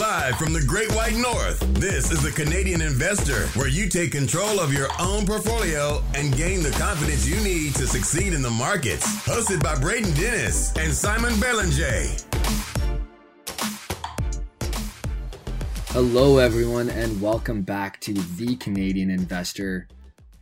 Live from the Great White North, this is The Canadian Investor, where you take control of your own portfolio and gain the confidence you need to succeed in the markets. Hosted by Braden Dennis and Simon Belanger. Hello, everyone, and welcome back to The Canadian Investor.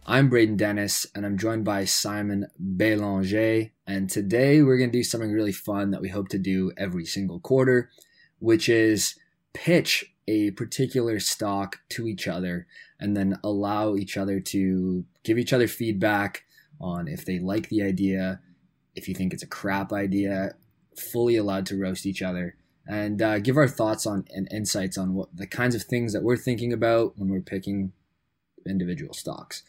I'm Braden Dennis, and I'm joined by Simon Belanger. And today we're going to do something really fun that we hope to do every single quarter, which is pitch a particular stock to each other and then allow each other to give each other feedback on if they like the idea, if you think it's a crap idea, fully allowed to roast each other, and give our thoughts on and insights on what the kinds of things that we're thinking about when we're picking individual stocks.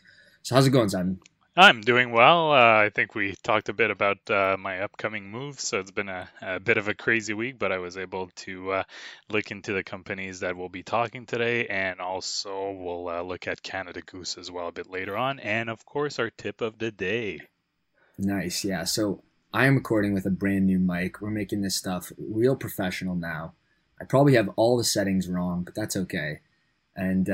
So how's it going, Simon? I'm doing well. I think we talked a bit about my upcoming move, so it's been a bit of a crazy week, but I was able to look into the companies that we'll be talking today, and also we'll look at Canada Goose as well a bit later on, and of course our tip of the day. Nice, yeah. So I am recording with a brand new mic. We're making this stuff real professional now. I probably have all the settings wrong, but that's okay. And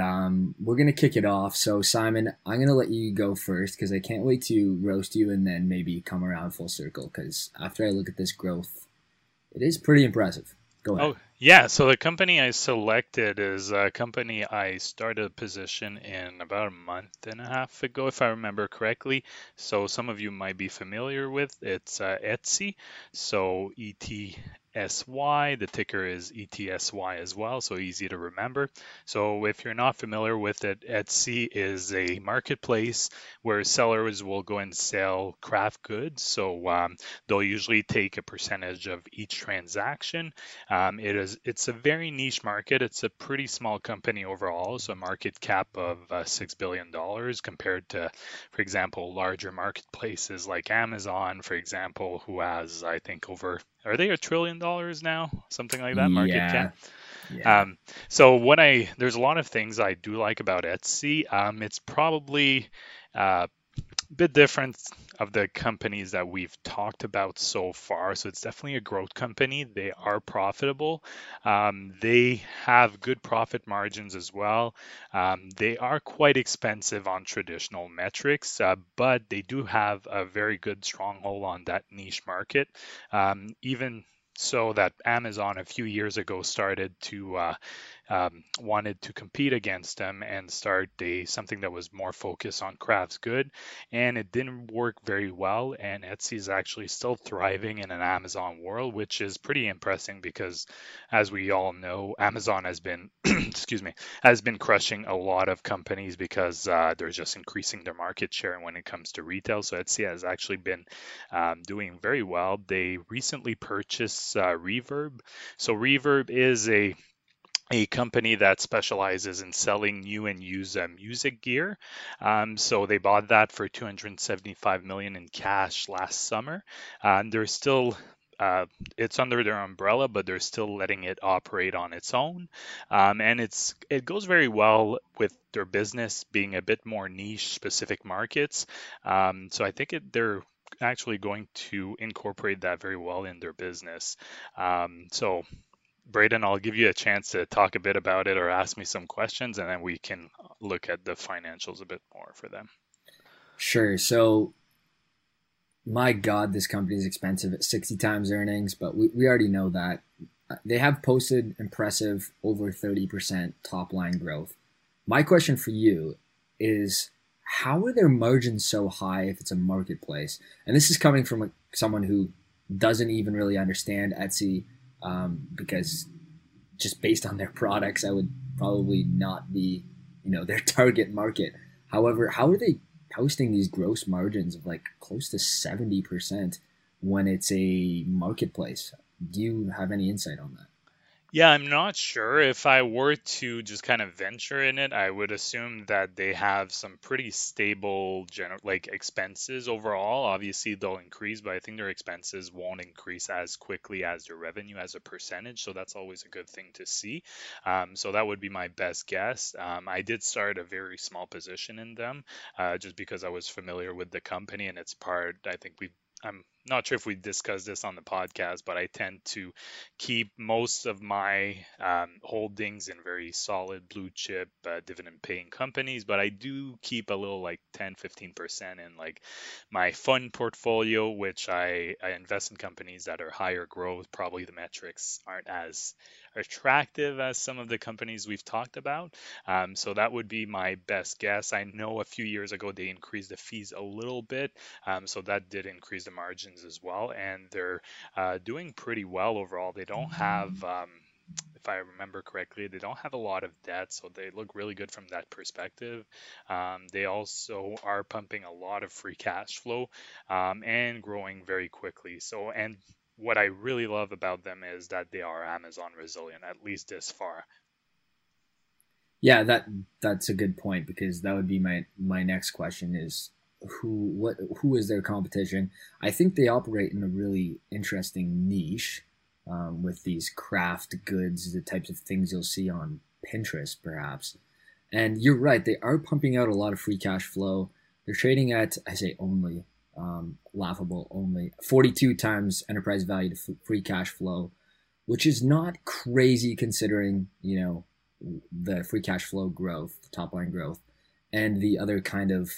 we're going to kick it off. So, Simon, I'm going to let you go first because I can't wait to roast you and then maybe come around full circle, because after I look at this growth, it is pretty impressive. Go ahead. Oh, yeah. So the company I selected is a company I started a position in about a month and a half ago, if I remember correctly. So some of you might be familiar with It's Etsy. So ETSY, the ticker is ETSY as well, so easy to remember. So if you're not familiar with it, Etsy is a marketplace where sellers will go and sell craft goods. So they'll usually take a percentage of each transaction. It's a very niche market. It's a pretty small company overall, so a market cap of $6 billion compared to, for example, larger marketplaces like Amazon, for example, who has, I think, over... Are they $1 trillion now? Something like that market cap. Yeah. So there's a lot of things I do like about Etsy. It's probably bit different of the companies that we've talked about so far. So it's definitely a growth company. They are profitable. They have good profit margins as well. They are quite expensive on traditional metrics, but they do have a very good stronghold on that niche market. Even so, that Amazon a few years ago started to wanted to compete against them and start something that was more focused on crafts good, and it didn't work very well. And Etsy is actually still thriving in an Amazon world, which is pretty impressive because, as we all know, Amazon has been has been crushing a lot of companies because they're just increasing their market share when it comes to retail. So Etsy has actually been doing very well. They recently purchased Reverb. So Reverb is a company that specializes in selling new and used music gear. So they bought that for $275 million in cash last summer. They're still... it's under their umbrella, but they're still letting it operate on its own. And it goes very well with their business being a bit more niche specific markets. So I think they're actually going to incorporate that very well in their business. So Braden, I'll give you a chance to talk a bit about it or ask me some questions, and then we can look at the financials a bit more for them. Sure. So my God, this company is expensive at 60 times earnings, but we already know that. They have posted impressive over 30% top line growth. My question for you is, how are their margins so high if it's a marketplace? And this is coming from someone who doesn't even really understand Etsy, because just based on their products, I would probably not be, their target market. However, how are they posting these gross margins of like close to 70% when it's a marketplace? Do you have any insight on that? Yeah, I'm not sure. If I were to just kind of venture in it, I would assume that they have some pretty stable expenses overall. Obviously, they'll increase, but I think their expenses won't increase as quickly as their revenue as a percentage. So that's always a good thing to see. So that would be my best guess. I did start a very small position in them just because I was familiar with the company, and it's part, I think I'm not sure if we discussed this on the podcast, but I tend to keep most of my holdings in very solid blue chip dividend paying companies. But I do keep a little like 10-15% in like my fund portfolio, which I invest in companies that are higher growth. Probably the metrics aren't as attractive as some of the companies we've talked about. So that would be my best guess. I know a few years ago they increased the fees a little bit. So that did increase the margins as well. And they're doing pretty well overall. They don't have, if I remember correctly, they don't have a lot of debt. So they look really good from that perspective. They also are pumping a lot of free cash flow and growing very quickly. So, and what I really love about them is that they are Amazon resilient, at least this far. Yeah, that's a good point, because that would be my next question is who is their competition? I think they operate in a really interesting niche with these craft goods, the types of things you'll see on Pinterest, perhaps. And you're right, they are pumping out a lot of free cash flow. They're trading at, I say only, laughable only, 42 times enterprise value to free cash flow, which is not crazy considering, you know, the free cash flow growth, top line growth, and the other kind of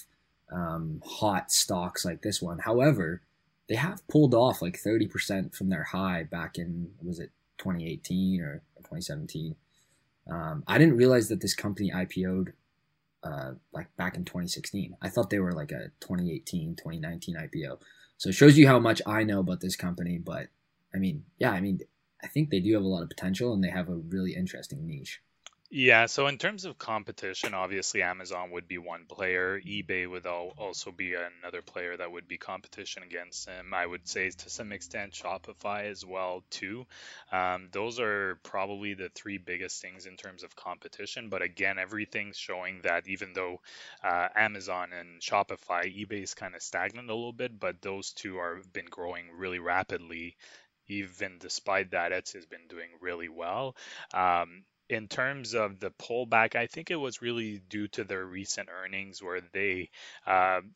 hot stocks like this one. However, they have pulled off like 30% from their high back in, was it 2018 or 2017? I didn't realize that this company IPO'd like back in 2016. I thought they were like a 2018, 2019 IPO. So it shows you how much I know about this company. But I mean, yeah, I mean, I think they do have a lot of potential and they have a really interesting niche. Yeah, so in terms of competition, obviously Amazon would be one player. eBay would also be another player that would be competition against them. I would say to some extent Shopify as well too. Those are probably the three biggest things in terms of competition. But again, everything's showing that even though Amazon and Shopify, eBay's kind of stagnant a little bit, but those two are been growing really rapidly. Even despite that, Etsy has been doing really well. In terms of the pullback, I think it was really due to their recent earnings where they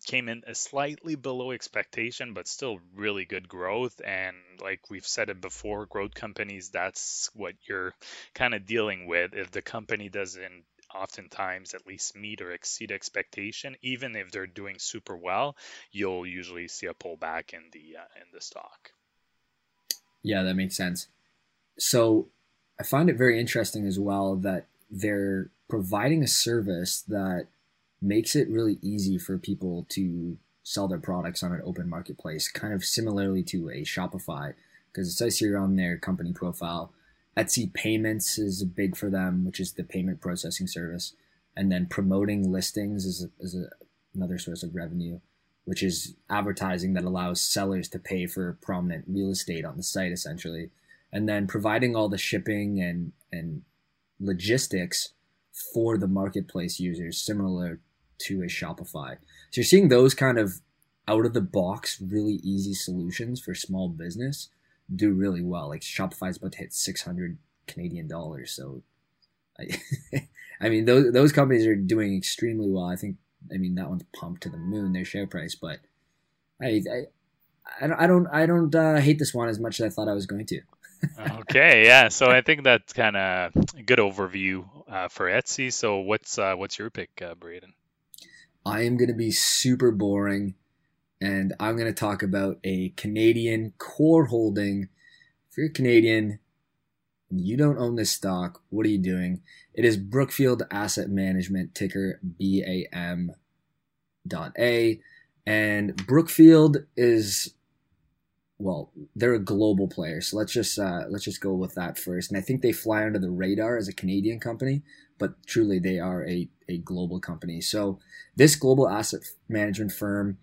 came in slightly below expectation, but still really good growth. And like we've said it before, growth companies, that's what you're kind of dealing with. If the company doesn't oftentimes at least meet or exceed expectation, even if they're doing super well, you'll usually see a pullback in the stock. Yeah, that makes sense. So I find it very interesting as well that they're providing a service that makes it really easy for people to sell their products on an open marketplace, kind of similarly to a Shopify, because it says here on their company profile, Etsy Payments is big for them, which is the payment processing service. And then promoting listings is another source of revenue, which is advertising that allows sellers to pay for prominent real estate on the site, essentially. And then providing all the shipping and logistics for the marketplace users, similar to a Shopify. So you're seeing those kind of out-of-the-box, really easy solutions for small business do really well. Like Shopify's about to hit $600 Canadian. So, I mean, those companies are doing extremely well. I think, I mean, that one's pumped to the moon, their share price. But I don't hate this one as much as I thought I was going to. Okay, yeah. So I think that's kind of a good overview for Etsy. So what's your pick, Braden? I am going to be super boring, and I'm going to talk about a Canadian core holding. If you're Canadian and you don't own this stock, what are you doing? It is Brookfield Asset Management, ticker BAM.A. And Brookfield is, well, they're a global player, so let's just go with that first. And I think they fly under the radar as a Canadian company, but truly they are a global company. So this global asset management firm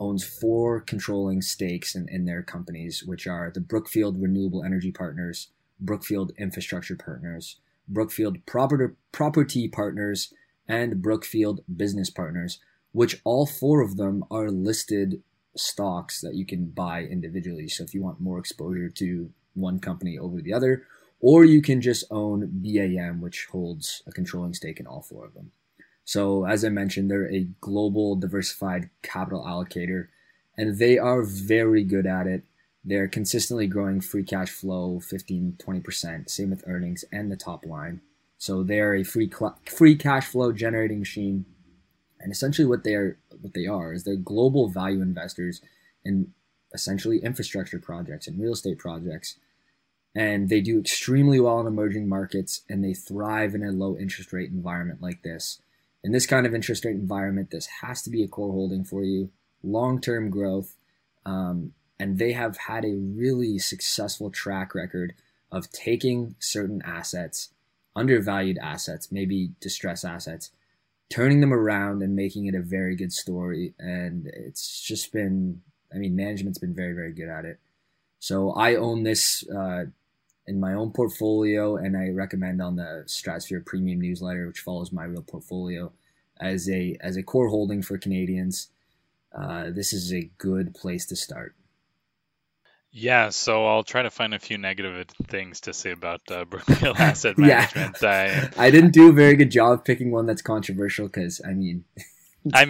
owns 4 controlling stakes in their companies, which are the Brookfield Renewable Energy Partners, Brookfield Infrastructure Partners, Brookfield Property Partners, and Brookfield Business Partners, which all 4 of them are listed stocks that you can buy individually. So if you want more exposure to one company over the other, or you can just own BAM, which holds a controlling stake in all 4 of them. So as I mentioned, they're a global diversified capital allocator, and they are very good at it. They're consistently growing free cash flow 15%, 20%, same with earnings and the top line. So they're a free cash flow generating machine. And essentially what they are is they're global value investors in essentially infrastructure projects and real estate projects. And they do extremely well in emerging markets, and they thrive in a low interest rate environment like this. In this kind of interest rate environment, this has to be a core holding for you, long-term growth. And they have had a really successful track record of taking certain assets, undervalued assets, maybe distressed assets, turning them around and making it a very good story. And it's just been, management's been very, very good at it. So I own this in my own portfolio, and I recommend on the Stratosphere Premium newsletter, which follows my real portfolio, as a core holding for Canadians. This is a good place to start. Yeah, so I'll try to find a few negative things to say about Brookfield Asset Management. Yeah. I didn't do a very good job picking one that's controversial because, I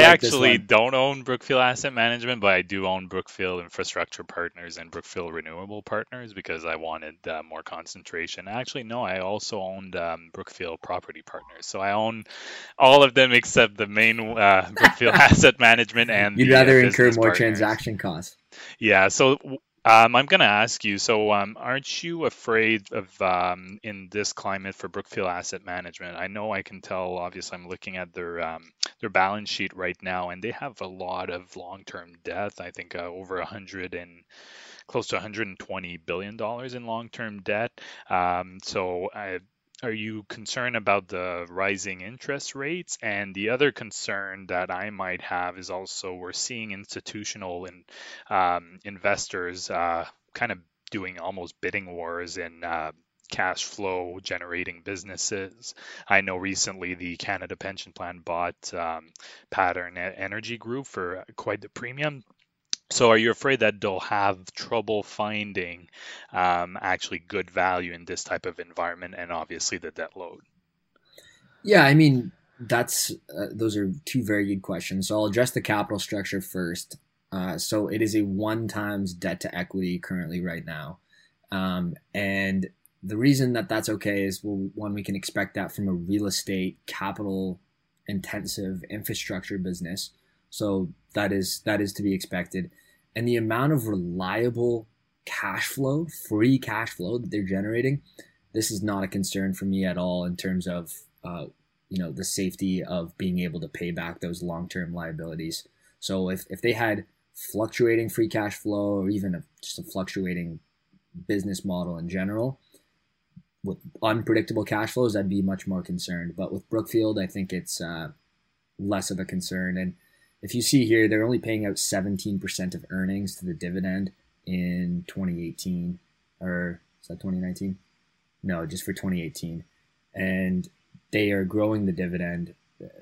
actually don't own Brookfield Asset Management, but I do own Brookfield Infrastructure Partners and Brookfield Renewable Partners because I wanted more concentration. Actually, no, I also owned Brookfield Property Partners. So I own all of them except the main Brookfield Asset Management and You'd rather incur more partners. Transaction costs. Yeah. So I'm going to ask you, aren't you afraid of in this climate for Brookfield Asset Management? I know I can tell, obviously, I'm looking at their balance sheet right now, and they have a lot of long-term debt. I think over close to $120 billion in long-term debt. Are you concerned about the rising interest rates? And the other concern that I might have is also we're seeing institutional and investors kind of doing almost bidding wars in cash flow generating businesses. I know recently the Canada Pension Plan bought Pattern Energy Group for quite the premium. So are you afraid that they'll have trouble finding actually good value in this type of environment and obviously the debt load? Yeah, that's those are two very good questions. So I'll address the capital structure first. So it is a 1x debt to equity currently right now. And the reason that that's okay is, well, one, we can expect that from a real estate capital intensive infrastructure business. So that is to be expected. And the amount of reliable cash flow, free cash flow that they're generating, this is not a concern for me at all in terms of, the safety of being able to pay back those long-term liabilities. So if they had fluctuating free cash flow or even just a fluctuating business model in general with unpredictable cash flows, I'd be much more concerned. But with Brookfield, I think it's less of a concern. And if you see here, they're only paying out 17% of earnings to the dividend in 2018, or is that 2019? No, just for 2018. And they are growing the dividend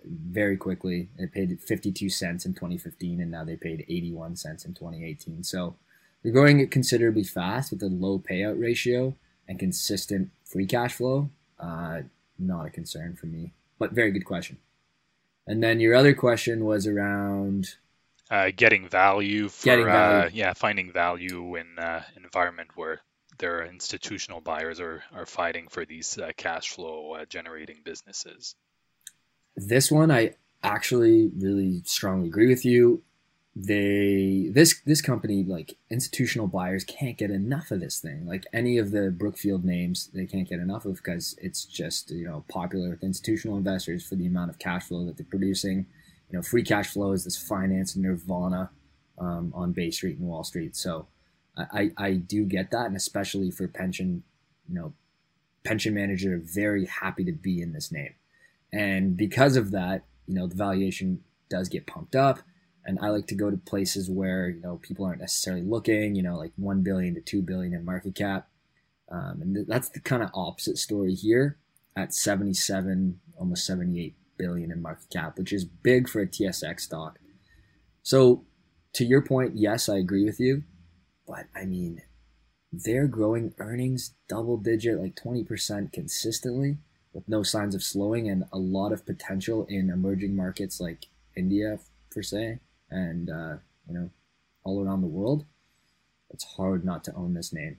very quickly. They paid 52 cents in 2015, and now they paid 81 cents in 2018. So they're growing it considerably fast with a low payout ratio and consistent free cash flow. Not a concern for me, but very good question. And then your other question was around finding value in an environment where there are institutional buyers are fighting for these cash flow generating businesses. This one, I actually really strongly agree with you. This company, like, institutional buyers can't get enough of this thing. Like any of the Brookfield names, they can't get enough of because it's just, popular with institutional investors for the amount of cash flow that they're producing. Free cash flow is this finance nirvana on Bay Street and Wall Street. So I do get that, and especially for pension, pension manager, very happy to be in this name, and because of that, the valuation does get pumped up. And I like to go to places where, people aren't necessarily looking, like 1 billion to 2 billion in market cap. And that's the kind of opposite story here at 77, almost 78 billion in market cap, which is big for a TSX stock. So to your point, yes, I agree with you. But they're growing earnings double digit, like 20% consistently with no signs of slowing, and a lot of potential in emerging markets like India, per se. And all around the world, it's hard not to own this name.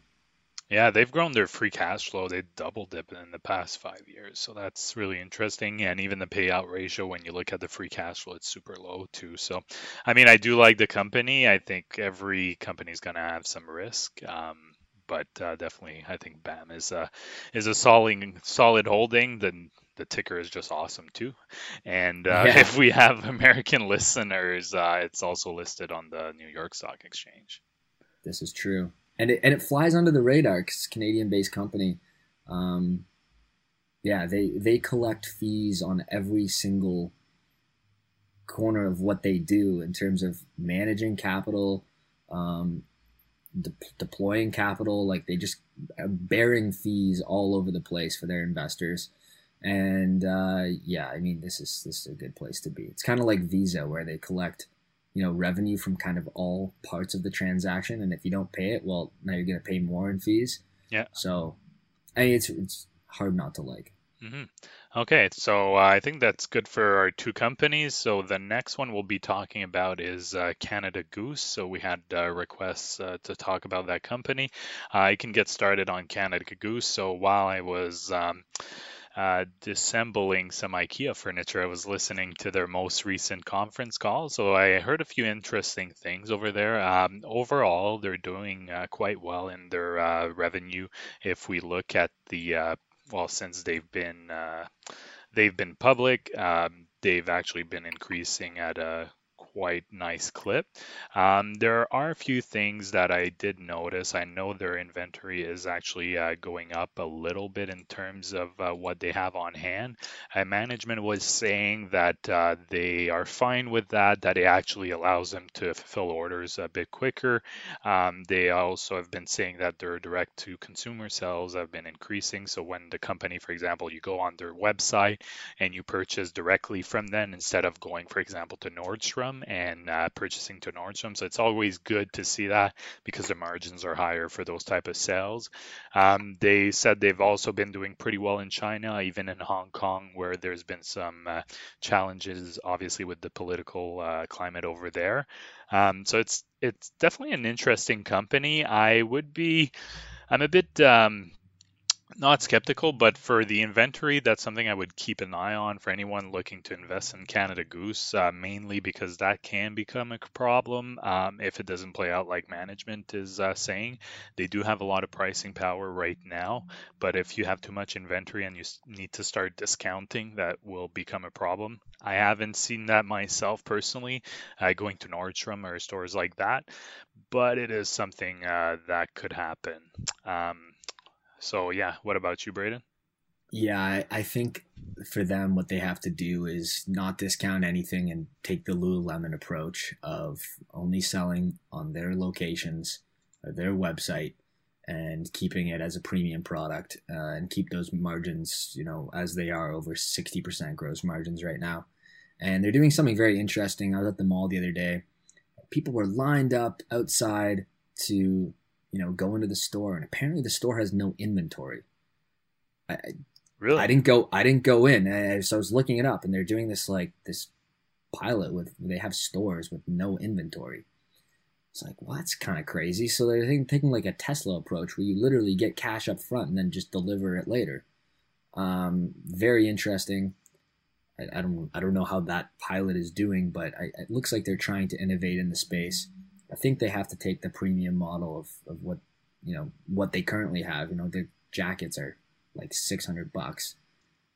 Yeah, they've grown their free cash flow. They doubled it in the past 5 years. So that's really interesting. And even the payout ratio, when you look at the free cash flow, it's super low too. So, I mean, I do like the company. I think every company is going to have some risk. But definitely, I think BAM is a solid holding. Then the ticker is just awesome too. And if we have American listeners, it's also listed on the New York Stock Exchange. This is true. And it flies under the radar because it's a Canadian-based company. They collect fees on every single corner of what they do in terms of managing capital, deploying capital. Like, they just are bearing fees all over the place for their investors. And this is a good place to be. It's kind of like Visa, where they collect revenue from kind of all parts of the transaction, and if you don't pay it, well, now you're going to pay more in fees. Yeah. So, I mean, it's hard not to like. Mm-hmm. Okay, so I think that's good for our two companies. So the next one we'll be talking about is Canada Goose. So we had requests to talk about that company. I can get started on Canada Goose. So while I was disassembling some IKEA furniture, I was listening to their most recent conference call. So I heard a few interesting things over there. Overall, they're doing quite well in their revenue. If we look at the since they've been public, they've actually been increasing at a quite nice clip. There are a few things that I did notice. I know their inventory is actually going up a little bit in terms of what they have on hand. Management was saying that they are fine with that it actually allows them to fulfill orders a bit quicker. They also have been saying that their direct-to-consumer sales have been increasing. So when the company, for example, you go on their website and you purchase directly from them instead of going, for example, to Nordstrom, and purchasing to Nordstrom. So it's always good to see that because the margins are higher for those type of sales. They said they've also been doing pretty well in China, even in Hong Kong, where there's been some challenges, obviously, with the political climate over there. So it's definitely an interesting company. I'm a bit not skeptical, but for the inventory, that's something I would keep an eye on for anyone looking to invest in Canada Goose, mainly because that can become a problem if it doesn't play out like management is saying. They do have a lot of pricing power right now, but if you have too much inventory and you need to start discounting, that will become a problem. I haven't seen that myself personally, going to Nordstrom or stores like that, but it is something that could happen. So, yeah, what about you, Braden? Yeah, I think for them, what they have to do is not discount anything and take the Lululemon approach of only selling on their locations or their website and keeping it as a premium product and keep those margins, as they are over 60% gross margins right now. And they're doing something very interesting. I was at the mall the other day. People were lined up outside to go into the store, and apparently the store has no inventory. Really? I didn't go in. So I was looking it up, and they're doing this pilot with, they have stores with no inventory. It's like, well, that's kind of crazy. So they're taking a Tesla approach where you literally get cash up front and then just deliver it later. Very interesting. I don't know how that pilot is doing, but it looks like they're trying to innovate in the space. I think they have to take the premium model of what, what they currently have. Their jackets are like $600.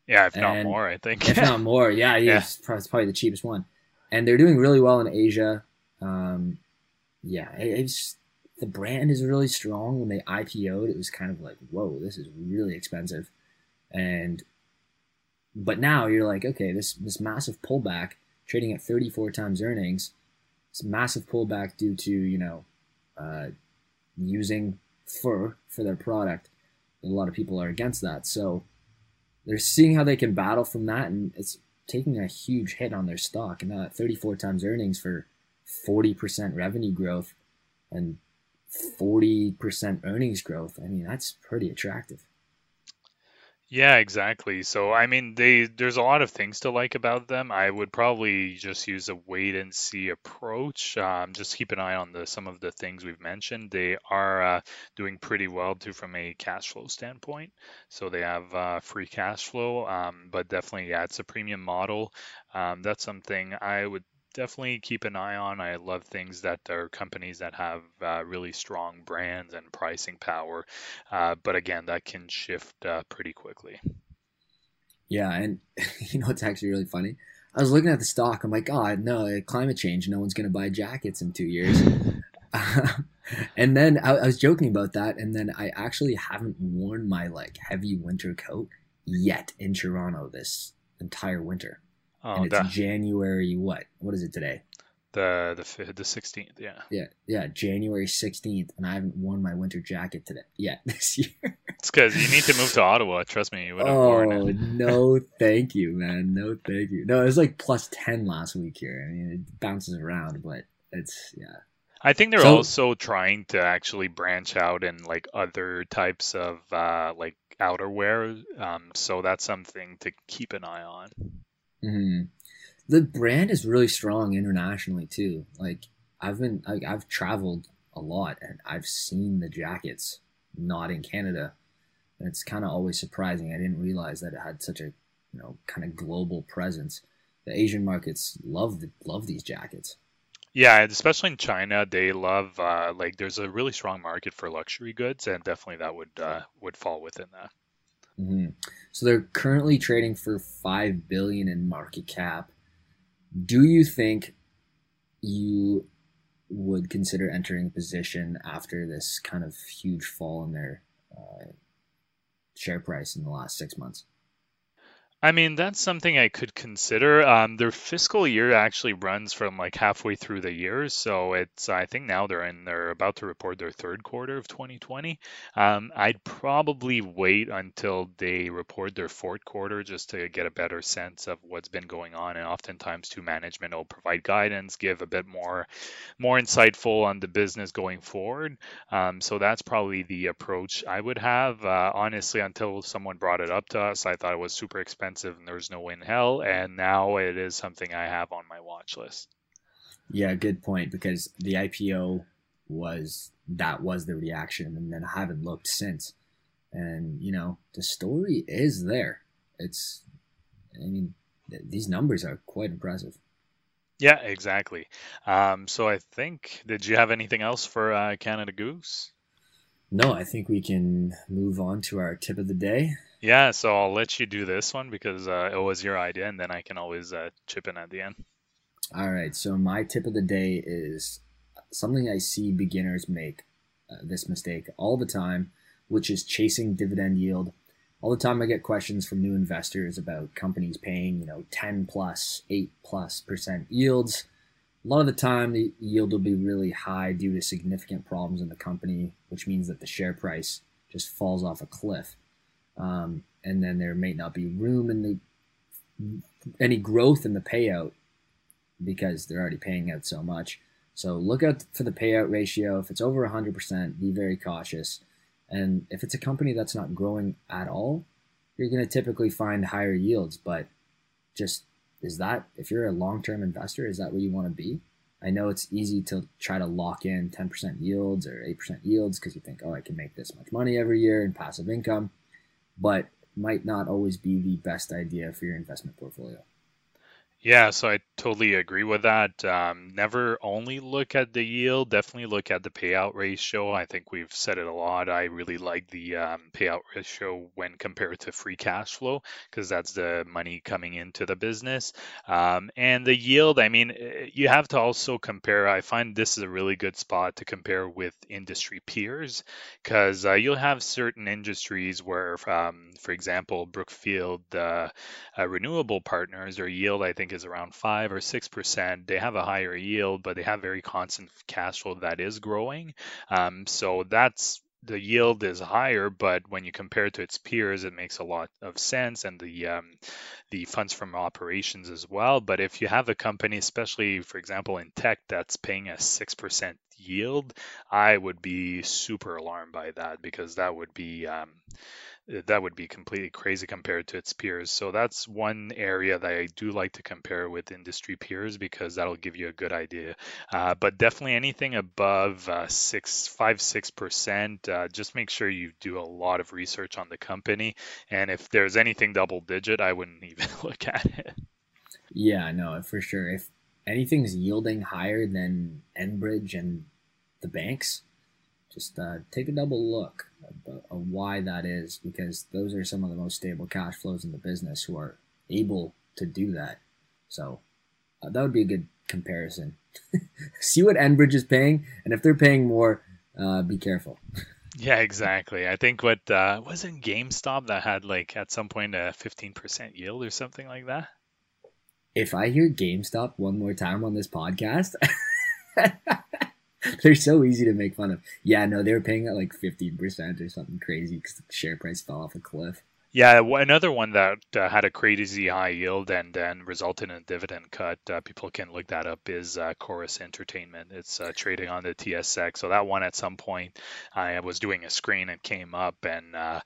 Yeah, if not more, I think. If not more, yeah. It's probably the cheapest one. And they're doing really well in Asia. The brand is really strong. When they IPO'd, it was kind of like, whoa, this is really expensive. But now you're like, okay, this massive pullback, trading at 34 times earnings. It's a massive pullback due to, using fur for their product. A lot of people are against that. So they're seeing how they can battle from that, and it's taking a huge hit on their stock. And now at 34 times earnings for 40% revenue growth and 40% earnings growth, I mean, that's pretty attractive. Yeah, exactly. So, I mean, there's a lot of things to like about them. I would probably just use a wait and see approach. Just keep an eye on some of the things we've mentioned. They are doing pretty well too from a cash flow standpoint. So they have free cash flow, but definitely, yeah, it's a premium model. That's something I would definitely keep an eye on. I love things that are companies that have really strong brands and pricing power. But again, that can shift pretty quickly. Yeah. And you know, it's actually really funny. I was looking at the stock. I'm like, God, no, climate change. No one's going to buy jackets in 2 years. And then I was joking about that. And then I actually haven't worn my like heavy winter coat yet in Toronto this entire winter. Oh, and it's January, what is it today? The 16th, yeah. Yeah, January 16th, and I haven't worn my winter jacket today yet this year. It's because you need to move to Ottawa, trust me, you would have worn it. Oh, no thank you, man, no thank you. No, it was like plus 10 last week here. I mean, it bounces around, but it's, yeah. I think they're also trying to actually branch out in like other types of like outerwear, so that's something to keep an eye on. Mm-hmm. The brand is really strong internationally too. Like I've traveled a lot and I've seen the jackets not in Canada, and it's kind of always surprising. I didn't realize that it had such a, you know, kind of global presence. The Asian markets love these jackets. Yeah, especially in China, they love like there's a really strong market for luxury goods, and definitely that would fall within that. Mm-hmm. So they're currently trading for $5 billion in market cap. Do you think you would consider entering a position after this kind of huge fall in their share price in the last 6 months? I mean, that's something I could consider. Their fiscal year actually runs from like halfway through the year. So it's, I think now they're about to report their third quarter of 2020. I'd probably wait until they report their fourth quarter just to get a better sense of what's been going on. And oftentimes too, management will provide guidance, give a bit more insightful on the business going forward. So that's probably the approach I would have. Honestly, until someone brought it up to us, I thought it was super expensive. And there's no way in hell, and now it is something I have on my watch list. Yeah, good point, because the IPO was the reaction, and then I haven't looked since. And you know, the story is there. These numbers are quite impressive. Yeah, exactly. So I think, did you have anything else for Canada Goose? No, I think we can move on to our tip of the day. Yeah, so I'll let you do this one because it was your idea, and then I can always chip in at the end. All right, so my tip of the day is something I see beginners make this mistake all the time, which is chasing dividend yield. All the time I get questions from new investors about companies paying, 10 plus, 8 plus % yields. A lot of the time, the yield will be really high due to significant problems in the company, which means that the share price just falls off a cliff. And then there may not be room in any growth in the payout because they're already paying out so much. So look out for the payout ratio. If it's over 100%, be very cautious. And if it's a company that's not growing at all, you're going to typically find higher yields, but just... if you're a long-term investor, is that where you want to be? I know it's easy to try to lock in 10% yields or 8% yields because you think, I can make this much money every year in passive income, but might not always be the best idea for your investment portfolio. Yeah, so I totally agree with that. Never only look at the yield, definitely look at the payout ratio. I think we've said it a lot. I really like the payout ratio when compared to free cash flow because that's the money coming into the business. And the yield, I mean, you have to also compare. I find this is a really good spot to compare with industry peers because you'll have certain industries where, for example, Brookfield Renewable Partners, or yield, I think, is around 5 or 6%. They have a higher yield, but they have very constant cash flow that is growing. So that's the yield is higher, but when you compare it to its peers, it makes a lot of sense, and the funds from operations as well. But if you have a company, especially for example in tech, that's paying a 6% yield, I would be super alarmed by that, because that would be completely crazy compared to its peers. So that's one area that I do like to compare with industry peers, because that'll give you a good idea. But definitely anything above 6%, just make sure you do a lot of research on the company. And if there's anything double digit, I wouldn't even look at it. Yeah, no, for sure. If anything's yielding higher than Enbridge and the banks, just take a double look at why that is, because those are some of the most stable cash flows in the business who are able to do that. So that would be a good comparison. See what Enbridge is paying, and if they're paying more, be careful. Yeah, exactly. I think what wasn't GameStop that had like at some point a 15% yield or something like that? If I hear GameStop one more time on this podcast, they're so easy to make fun of. Yeah, no, they were paying at like 15% or something crazy because the share price fell off a cliff. Yeah, another one that had a crazy high yield and then resulted in a dividend cut, people can look that up, is Corus Entertainment. It's trading on the TSX. So that one, at some point, I was doing a screen and came up, and I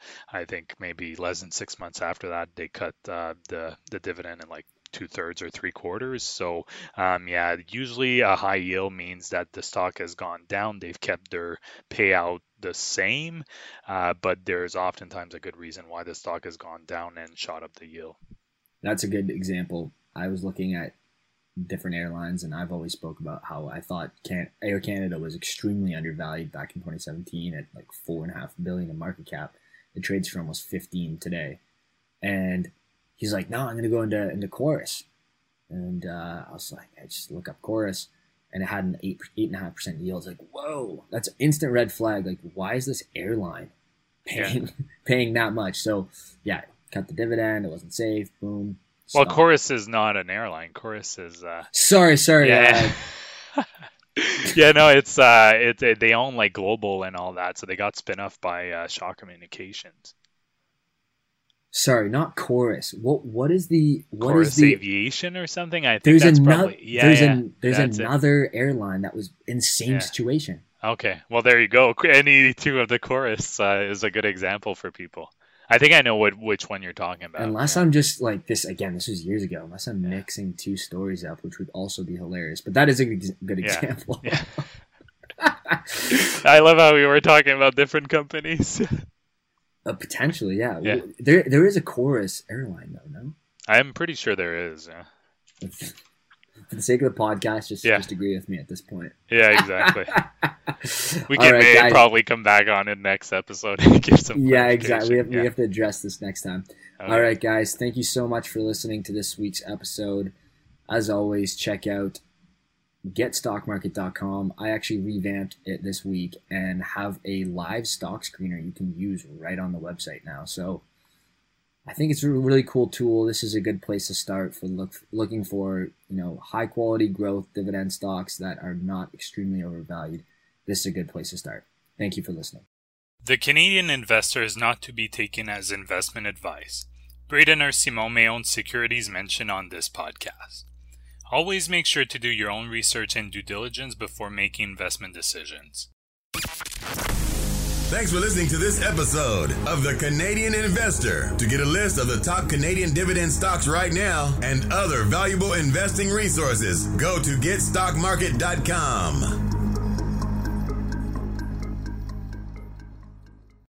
think maybe less than 6 months after that, they cut the dividend in like 2/3 or 3/4. So yeah, usually a high yield means that the stock has gone down. They've kept their payout the same, but there's oftentimes a good reason why the stock has gone down and shot up the yield. That's a good example. I was looking at different airlines, and I've always spoke about how I thought Air Canada was extremely undervalued back in 2017 at like $4.5 billion in market cap. It trades for almost 15 today. And he's like, no, I'm going to go into Corus. And I was like, I just look up Corus, and it had an 8.5% yield. It's like, whoa, that's an instant red flag. Like, why is this airline paying that much? So yeah, cut the dividend. It wasn't safe. Boom. Well, stopped. Corus is not an airline. Corus is. Sorry. Yeah. Yeah, no, it's they own like Global and all that, so they got spin off by Shaw Communications. Sorry, not Corus. What is the aviation or something? I think there's another airline that was in the same situation. Okay, well there you go. Any two of the Corus is a good example for people. I think I know which one you're talking about. Unless I'm just like this again. This was years ago. Unless I'm mixing two stories up, which would also be hilarious. But that is a good example. Yeah. I love how we were talking about different companies. Potentially, yeah. There is a Corus airline, though, no? I'm pretty sure there is, yeah. For the sake of the podcast, just agree with me at this point. Yeah, exactly. We can probably come back on in next episode and give some clarification. Yeah, exactly. We have to address this next time. Okay. All right, guys. Thank you so much for listening to this week's episode. As always, check out GetStockMarket.com. I actually revamped it this week and have a live stock screener you can use right on the website now. So I think it's a really cool tool. This is a good place to start for looking for, high quality growth dividend stocks that are not extremely overvalued. This is a good place to start. Thank you for listening. The Canadian Investor is not to be taken as investment advice. Braden or Simon may own securities mentioned on this podcast. Always make sure to do your own research and due diligence before making investment decisions. Thanks for listening to this episode of The Canadian Investor. To get a list of the top Canadian dividend stocks right now and other valuable investing resources, go to GetStockMarket.com.